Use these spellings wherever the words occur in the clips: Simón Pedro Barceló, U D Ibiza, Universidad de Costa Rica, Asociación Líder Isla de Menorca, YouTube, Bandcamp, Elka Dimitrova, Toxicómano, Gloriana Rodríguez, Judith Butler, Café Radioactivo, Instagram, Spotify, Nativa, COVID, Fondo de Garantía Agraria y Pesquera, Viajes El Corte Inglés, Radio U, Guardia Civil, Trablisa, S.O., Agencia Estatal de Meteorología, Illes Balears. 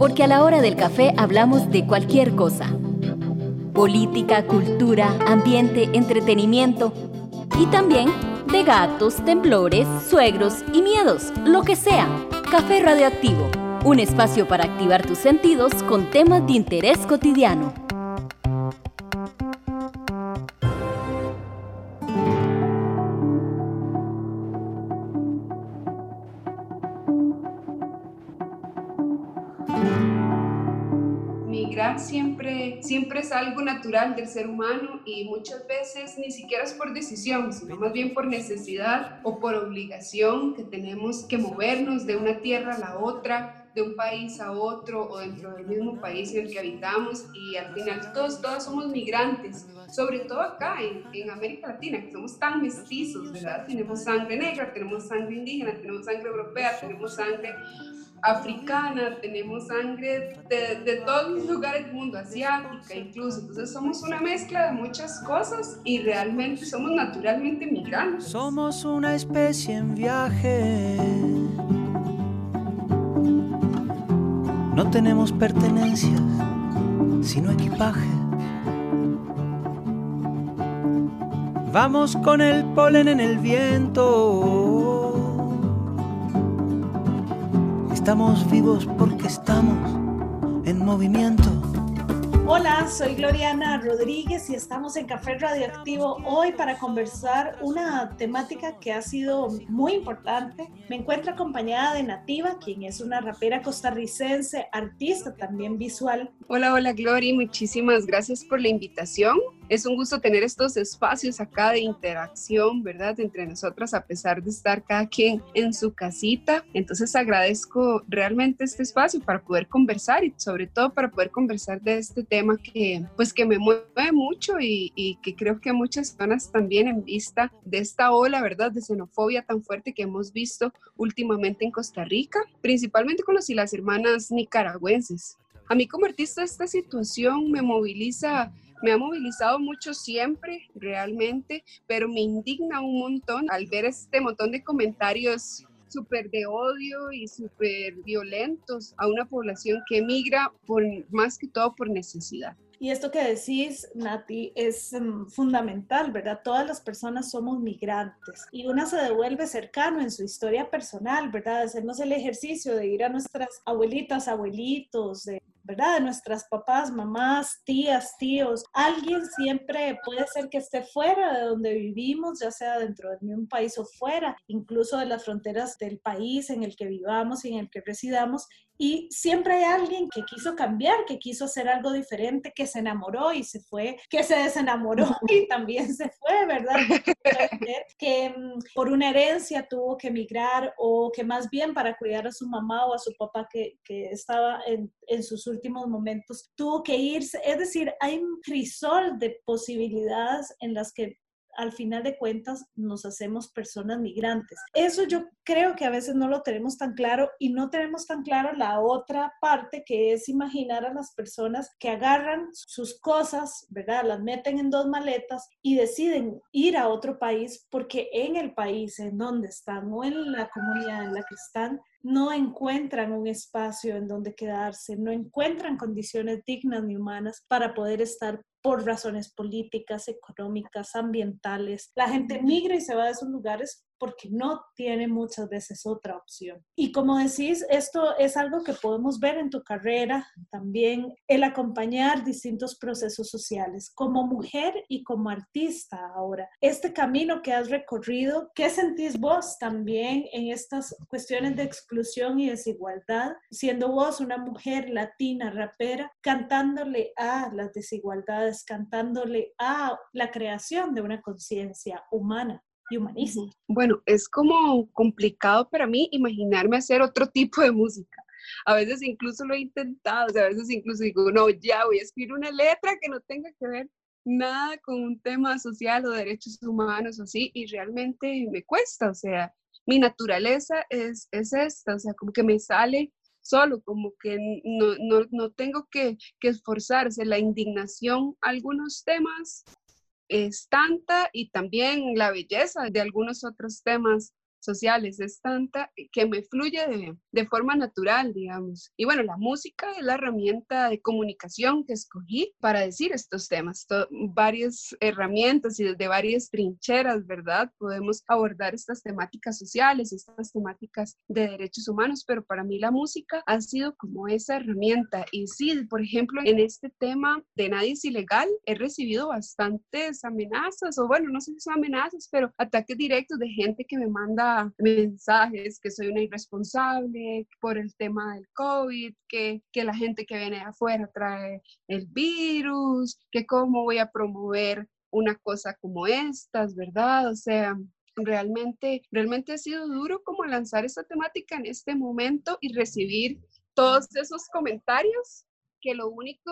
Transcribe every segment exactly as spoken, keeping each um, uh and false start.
porque a la hora del café hablamos de cualquier cosa. Política, cultura, ambiente, entretenimiento y también de gatos, temblores, suegros y miedos, lo que sea. Café Radioactivo, un espacio para activar tus sentidos con temas de interés cotidiano. Siempre, siempre es algo natural del ser humano y muchas veces ni siquiera es por decisión, sino más bien por necesidad o por obligación que tenemos que movernos de una tierra a la otra, de un país a otro o dentro del mismo país en el que habitamos, y al final todos, todos somos migrantes, sobre todo acá en, en América Latina, que somos tan mestizos, ¿verdad? Tenemos sangre negra, tenemos sangre indígena, tenemos sangre europea, tenemos sangre africana, tenemos sangre de, de todos los lugares del mundo, asiática incluso, entonces somos una mezcla de muchas cosas y realmente somos naturalmente migrantes. Somos una especie en viaje, no tenemos pertenencias, sino equipaje. Vamos con el polen en el viento. Estamos vivos porque estamos en movimiento. Hola, soy Gloriana Rodríguez y estamos en Café Radioactivo hoy para conversar una temática que ha sido muy importante. Me encuentro acompañada de Nativa, quien es una rapera costarricense, artista también visual. Hola, hola Glory, muchísimas gracias por la invitación. Es un gusto tener estos espacios acá de interacción, ¿verdad? Entre nosotras, a pesar de estar cada quien en su casita. Entonces agradezco realmente este espacio para poder conversar y sobre todo para poder conversar de este tema que, pues, que me mueve mucho y, y que creo que muchas personas también en vista de esta ola, ¿verdad? De xenofobia tan fuerte que hemos visto últimamente en Costa Rica, principalmente con los y las hermanas nicaragüenses. A mí como artista esta situación me moviliza. Me ha movilizado mucho siempre, realmente, pero me indigna un montón al ver este montón de comentarios súper de odio y súper violentos a una población que emigra por, más que todo por necesidad. Y esto que decís, Nati, es um, fundamental, ¿verdad? Todas las personas somos migrantes y una se devuelve cercano en su historia personal, ¿verdad? Hacemos el ejercicio de ir a nuestras abuelitas, abuelitos, de... ¿verdad? De nuestras papás, mamás, tías, tíos. Alguien siempre puede ser que esté fuera de donde vivimos, ya sea dentro de un país o fuera, incluso de las fronteras del país en el que vivamos y en el que residamos. Y siempre hay alguien que quiso cambiar, que quiso hacer algo diferente, que se enamoró y se fue, que se desenamoró y también se fue, ¿verdad? Que por una herencia tuvo que emigrar o que más bien para cuidar a su mamá o a su papá que, que estaba en, en sus últimos momentos tuvo que irse. Es decir, hay un crisol de posibilidades en las que al final de cuentas nos hacemos personas migrantes. Eso yo creo que a veces no lo tenemos tan claro y no tenemos tan claro la otra parte, que es imaginar a las personas que agarran sus cosas, ¿verdad? Las meten en dos maletas y deciden ir a otro país porque en el país en donde están o en la comunidad en la que están no encuentran un espacio en donde quedarse, no encuentran condiciones dignas ni humanas para poder estar por razones políticas, económicas, ambientales. La gente migra y se va de esos lugares porque no tiene muchas veces otra opción. Y como decís, esto es algo que podemos ver en tu carrera, también el acompañar distintos procesos sociales. Como mujer y como artista ahora, este camino que has recorrido, ¿qué sentís vos también en estas cuestiones de exclusión y desigualdad? Siendo vos una mujer latina, rapera, cantándole a las desigualdades, cantándole a la creación de una conciencia humana y humanista. Bueno, es como complicado para mí imaginarme hacer otro tipo de música. A veces incluso lo he intentado, o sea, a veces incluso digo, no, ya voy a escribir una letra que no tenga que ver nada con un tema social o derechos humanos o así, y realmente me cuesta, o sea, mi naturaleza es, es esta, o sea, como que me sale solo, como que no, no, no tengo que, que esforzarse. La indignación a algunos temas es tanta y también la belleza de algunos otros temas sociales es tanta que me fluye de, de forma natural, digamos. Y bueno, la música es la herramienta de comunicación que escogí para decir estos temas. Todo, varias herramientas y desde varias trincheras, ¿verdad? Podemos abordar estas temáticas sociales, estas temáticas de derechos humanos, pero para mí la música ha sido como esa herramienta. Y sí, por ejemplo, en este tema de Nadie es Ilegal, he recibido bastantes amenazas, o bueno, no sé si son amenazas, pero ataques directos de gente que me manda mensajes que soy una irresponsable por el tema del COVID, que, que la gente que viene de afuera trae el virus, que cómo voy a promover una cosa como estas, ¿verdad? O sea, realmente, realmente ha sido duro como lanzar esta temática en este momento y recibir todos esos comentarios que lo único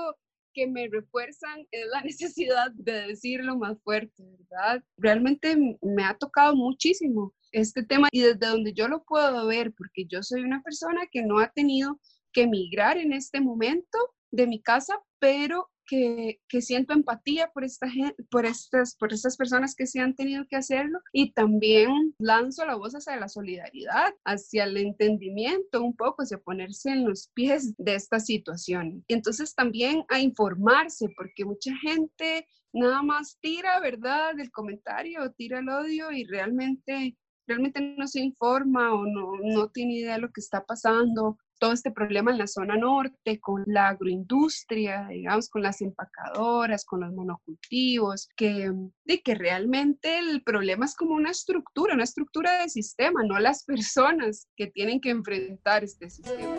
que me refuerzan es la necesidad de decirlo más fuerte, ¿verdad? Realmente me ha tocado muchísimo este tema y desde donde yo lo puedo ver, porque yo soy una persona que no ha tenido que emigrar en este momento de mi casa, pero que, que siento empatía por, esta gente, por, estas, por estas personas que sí han tenido que hacerlo, y también lanzo la voz hacia la solidaridad, hacia el entendimiento un poco, hacia ponerse en los pies de esta situación. Y entonces también a informarse, porque mucha gente nada más tira, ¿verdad?, el comentario, tira el odio y realmente... realmente no se informa o no, no tiene idea de lo que está pasando. Todo este problema en la zona norte, con la agroindustria, digamos, con las empacadoras, con los monocultivos, que, de que realmente el problema es como una estructura, una estructura de sistema, no las personas que tienen que enfrentar este sistema.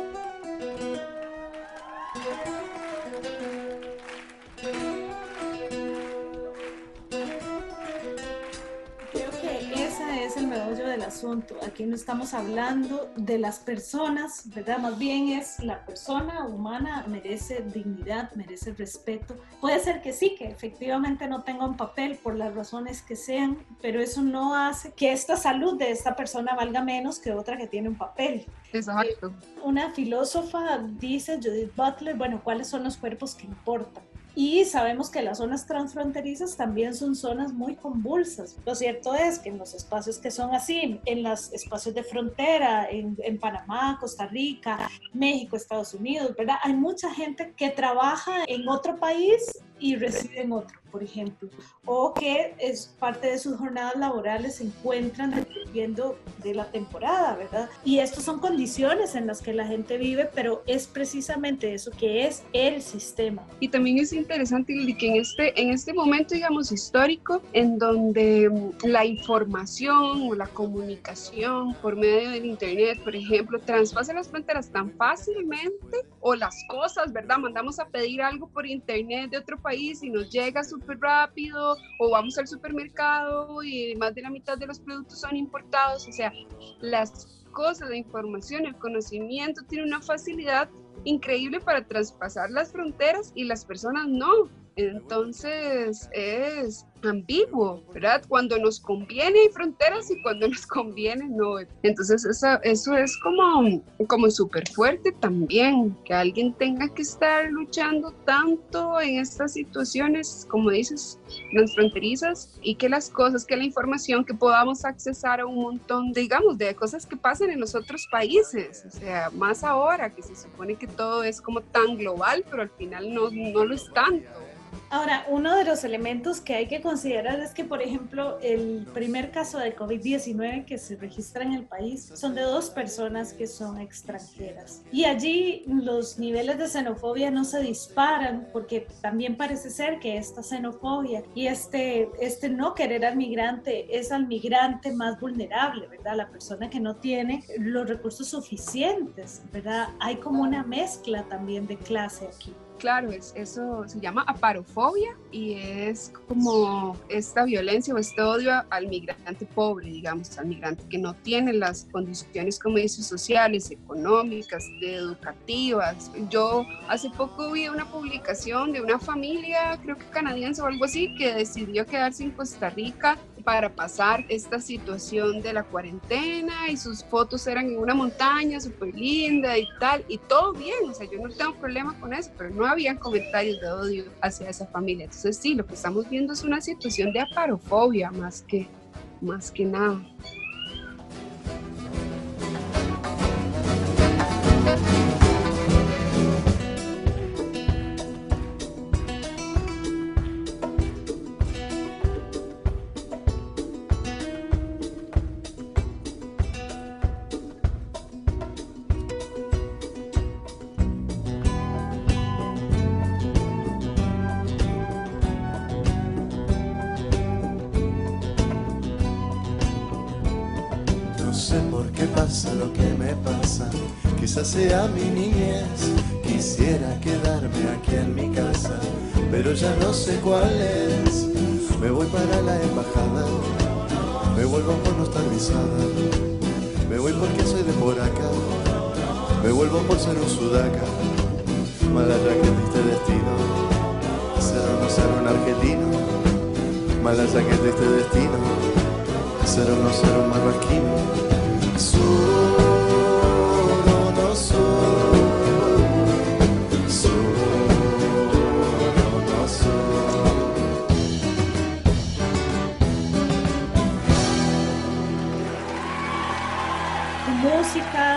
Del asunto. Aquí no estamos hablando de las personas, ¿verdad? Más bien es la persona humana merece dignidad, merece respeto. Puede ser que sí, que efectivamente no tenga un papel por las razones que sean, pero eso no hace que esta salud de esta persona valga menos que otra que tiene un papel. Exacto. Una filósofa dice, Judith Butler, bueno, ¿cuáles son los cuerpos que importan? Y sabemos que las zonas transfronterizas también son zonas muy convulsas. Lo cierto es que en los espacios que son así, en los espacios de frontera, en, en Panamá, Costa Rica, México, Estados Unidos, ¿verdad? Hay mucha gente que trabaja en otro país y reside en otro, por ejemplo, o que es parte de sus jornadas laborales se encuentran dependiendo de la temporada, ¿verdad? Y estas son condiciones en las que la gente vive, pero es precisamente eso que es el sistema. Y también es interesante que en este, en este momento, digamos, histórico, en donde la información o la comunicación por medio del internet, por ejemplo, traspasa las fronteras tan fácilmente, o las cosas, ¿verdad? Mandamos a pedir algo por internet de otro país país y nos llega súper rápido, o vamos al supermercado y más de la mitad de los productos son importados. O sea, las cosas, la información, el conocimiento tiene una facilidad increíble para traspasar las fronteras y las personas no. Entonces es ambiguo, ¿verdad? Cuando nos conviene hay fronteras y cuando nos conviene no. Entonces eso, eso es como, como súper fuerte también, que alguien tenga que estar luchando tanto en estas situaciones, como dices, transfronterizas, y que las cosas, que la información que podamos accesar a un montón, digamos, de cosas que pasan en los otros países, o sea, más ahora que se supone que todo es como tan global, pero al final no, no lo es tanto. Ahora, uno de los elementos que hay que considerar es que, por ejemplo, el primer caso de COVID diecinueve que se registra en el país son de dos personas que son extranjeras. Y allí los niveles de xenofobia no se disparan, porque también parece ser que esta xenofobia y este, este no querer al migrante es al migrante más vulnerable, ¿verdad? La persona que no tiene los recursos suficientes, ¿verdad? Hay como una mezcla también de clase aquí. Claro, es, eso se llama aparofobia y es como esta violencia o este odio al migrante pobre, digamos, al migrante que no tiene las condiciones, como dices, sociales, económicas, educativas. Yo hace poco vi una publicación de una familia, creo que canadiense o algo así, que decidió quedarse en Costa Rica para pasar esta situación de la cuarentena, y sus fotos eran en una montaña súper linda y tal, y todo bien, o sea, yo no tengo problema con eso, pero no habían comentarios de odio hacia esa familia. Entonces sí, lo que estamos viendo es una situación de aparofobia más que, más que nada. pasa lo que me pasa, quizás sea mi niñez. Quisiera quedarme aquí en mi casa, pero ya no sé cuál es. Me voy para la embajada, me vuelvo por no estar visada, me voy porque soy de por acá, me vuelvo por ser un sudaca. Mala ya que triste destino, ser o no ser un argelino. Mala ya que triste destino, ser o no ser un marroquino. Sur, no, no sur. Música,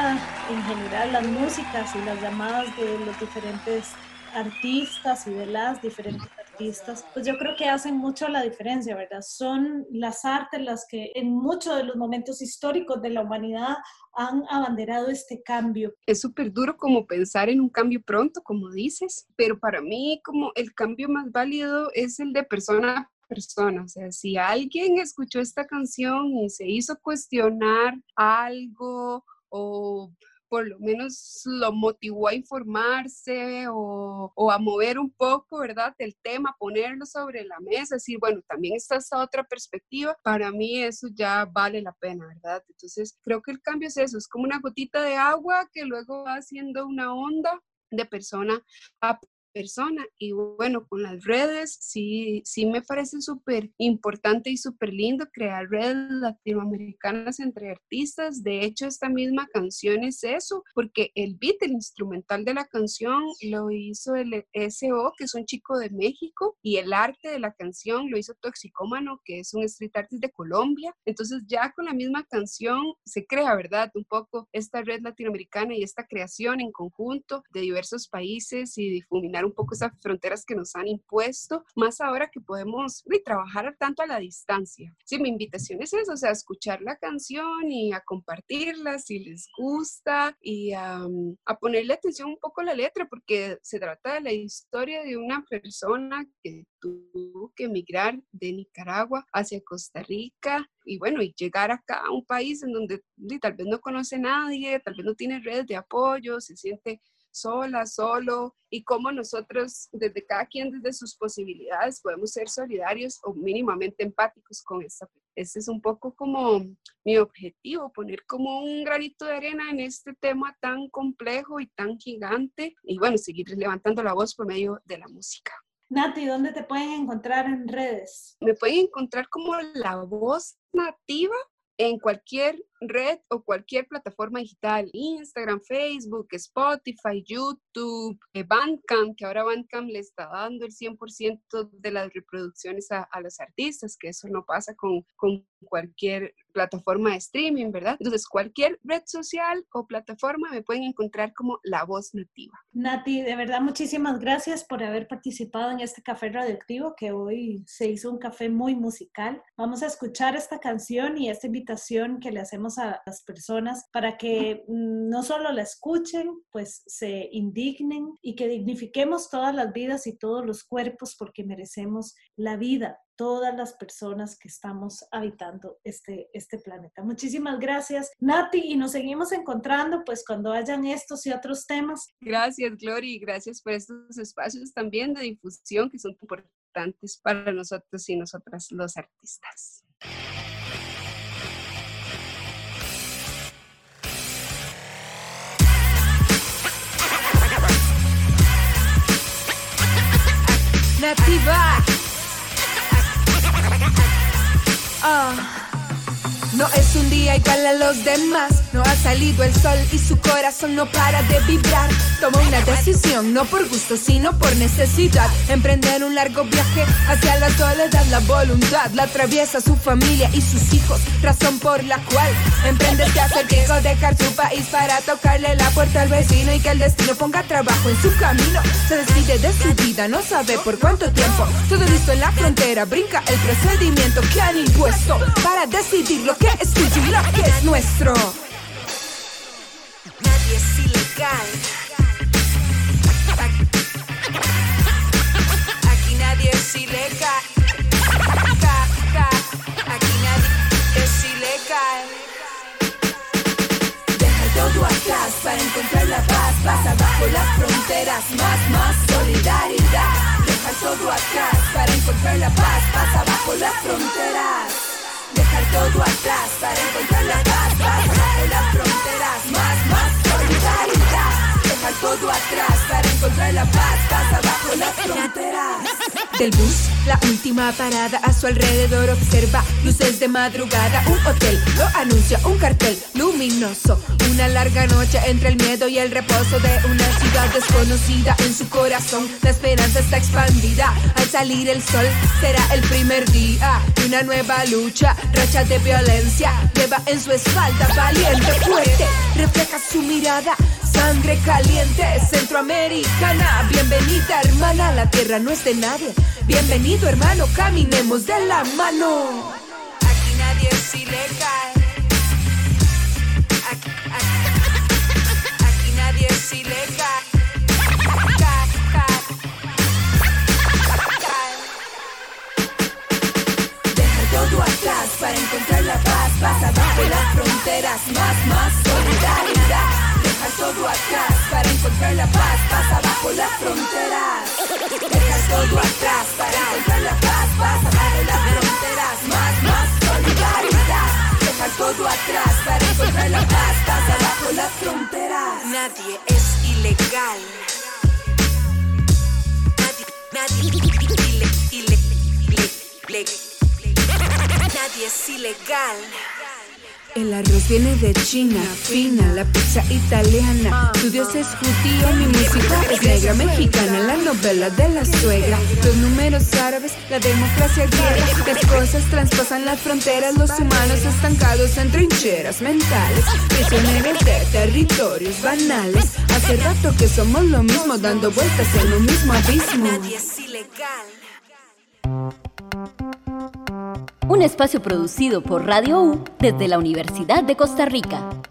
en general las músicas y las llamadas de los diferentes artistas y de las diferentes artistas, pues yo creo que hacen mucho la diferencia, ¿verdad? Son las artes las que en muchos de los momentos históricos de la humanidad han abanderado este cambio. Es súper duro como pensar en un cambio pronto, como dices, pero para mí como el cambio más válido es el de persona persona, o sea, si alguien escuchó esta canción y se hizo cuestionar algo o por lo menos lo motivó a informarse o, o a mover un poco, ¿verdad?, el tema, ponerlo sobre la mesa, decir, bueno, también está esta otra perspectiva, para mí eso ya vale la pena, ¿verdad? Entonces creo que el cambio es eso, es como una gotita de agua que luego va haciendo una onda de persona a persona. Y bueno, con las redes sí, sí me parece súper importante y súper lindo crear redes latinoamericanas entre artistas. De hecho, esta misma canción es eso, porque el beat, el instrumental de la canción lo hizo el ese o, que es un chico de México, y el arte de la canción lo hizo Toxicómano, que es un street artist de Colombia. Entonces ya con la misma canción se crea, ¿verdad?, un poco esta red latinoamericana y esta creación en conjunto de diversos países y difuminar un poco esas fronteras que nos han impuesto, más ahora que podemos uy, trabajar tanto a la distancia. Sí, mi invitación es eso, o sea, escuchar la canción y a compartirla si les gusta y um, a ponerle atención un poco a la letra, porque se trata de la historia de una persona que tuvo que emigrar de Nicaragua hacia Costa Rica y bueno, y llegar acá a un país en donde uy, tal vez no conoce a nadie, tal vez no tiene redes de apoyo, se siente sola, solo, y cómo nosotros, desde cada quien, desde sus posibilidades, podemos ser solidarios o mínimamente empáticos con esta. Ese es un poco como mi objetivo, poner como un granito de arena en este tema tan complejo y tan gigante, y bueno, seguir levantando la voz por medio de la música. Nati, ¿dónde te pueden encontrar en redes? Me pueden encontrar como La Voz Nativa, en cualquier red o cualquier plataforma digital, Instagram, Facebook, Spotify, YouTube, Bandcamp, que ahora Bandcamp le está dando el cien por ciento de las reproducciones a, a los artistas, que eso no pasa con, con cualquier plataforma de streaming, ¿verdad? Entonces, cualquier red social o plataforma me pueden encontrar como La Voz Nativa. Nati, de verdad, muchísimas gracias por haber participado en este Café Radioactivo, que hoy se hizo un café muy musical. Vamos a escuchar esta canción y esta invitación que le hacemos a las personas para que no solo la escuchen, pues se indignen y que dignifiquemos todas las vidas y todos los cuerpos porque merecemos la vida, todas las personas que estamos habitando este, este planeta. Muchísimas gracias, Nati, y nos seguimos encontrando pues cuando hayan estos y otros temas. Gracias, Glory, y gracias por estos espacios también de difusión que son importantes para nosotros y nosotras los artistas. Nativa. Oh. No es un día igual a los demás. No ha salido el sol y su corazón no para de vibrar. Tomó una decisión, no por gusto, sino por necesidad. Emprender un largo viaje hacia la soledad. La voluntad la atraviesa su familia y sus hijos, razón por la cual emprende este acertijo, dejar su país para tocarle la puerta al vecino y que el destino ponga trabajo en su camino. Se despide de su vida, no sabe por cuánto tiempo. Todo listo en la frontera, brinca el procedimiento que han impuesto para decidir lo que es tuyo y lo que es nuestro. Nadie es ilegal. Aquí nadie es ilegal. Aquí nadie es ilegal. trae la paz, pasa abajo las fronteras, más, más solidaridad, dejar todo atrás para encontrar la paz, pasa abajo las fronteras, dejar todo atrás para encontrar la paz, pasa abajo las fronteras, más, más solidaridad, dejar todo atrás para encontrar la paz, pasa abajo las fronteras. Del bus, la última parada, a su alrededor observa luces de madrugada, un hotel lo anuncia, un cartel luminoso, una larga noche entre el miedo y el reposo de una ciudad desconocida. En su corazón la esperanza está expandida, al salir el sol será el primer día de una nueva lucha, racha de violencia lleva en su espalda, valiente, fuerte, refleja su mirada, sangre caliente, centroamericana, bienvenida hermana, la tierra no es de nadie, bienvenido hermano, caminemos de la mano. Aquí nadie es ilegal. Aquí, aquí, aquí nadie es ilegal. Dejar todo atrás para encontrar la paz, pasa abajo las fronteras, más, más solidaridad. Dejar todo atrás para encontrar la paz, pasa abajo las fronteras. Dejar todo atrás para encontrar la paz, pasa abajo las fronteras, más, más solidaridad. Dejar todo atrás para encontrar la paz, pasa abajo las fronteras. Nadie es ilegal. Nadie, nadie, ile, ile, ile, ile, nadie es ilegal. El arroz viene de China, fina, la pizza italiana, tu dios es judío, mi música es negra, mexicana, la novela de la suegra, los números árabes, la democracia griega, las cosas traspasan las fronteras, los humanos estancados en trincheras mentales, prisioneros de territorios banales, hace rato que somos lo mismo, dando vueltas en un mismo abismo. Nadie es ilegal. Un espacio producido por Radio U desde la Universidad de Costa Rica.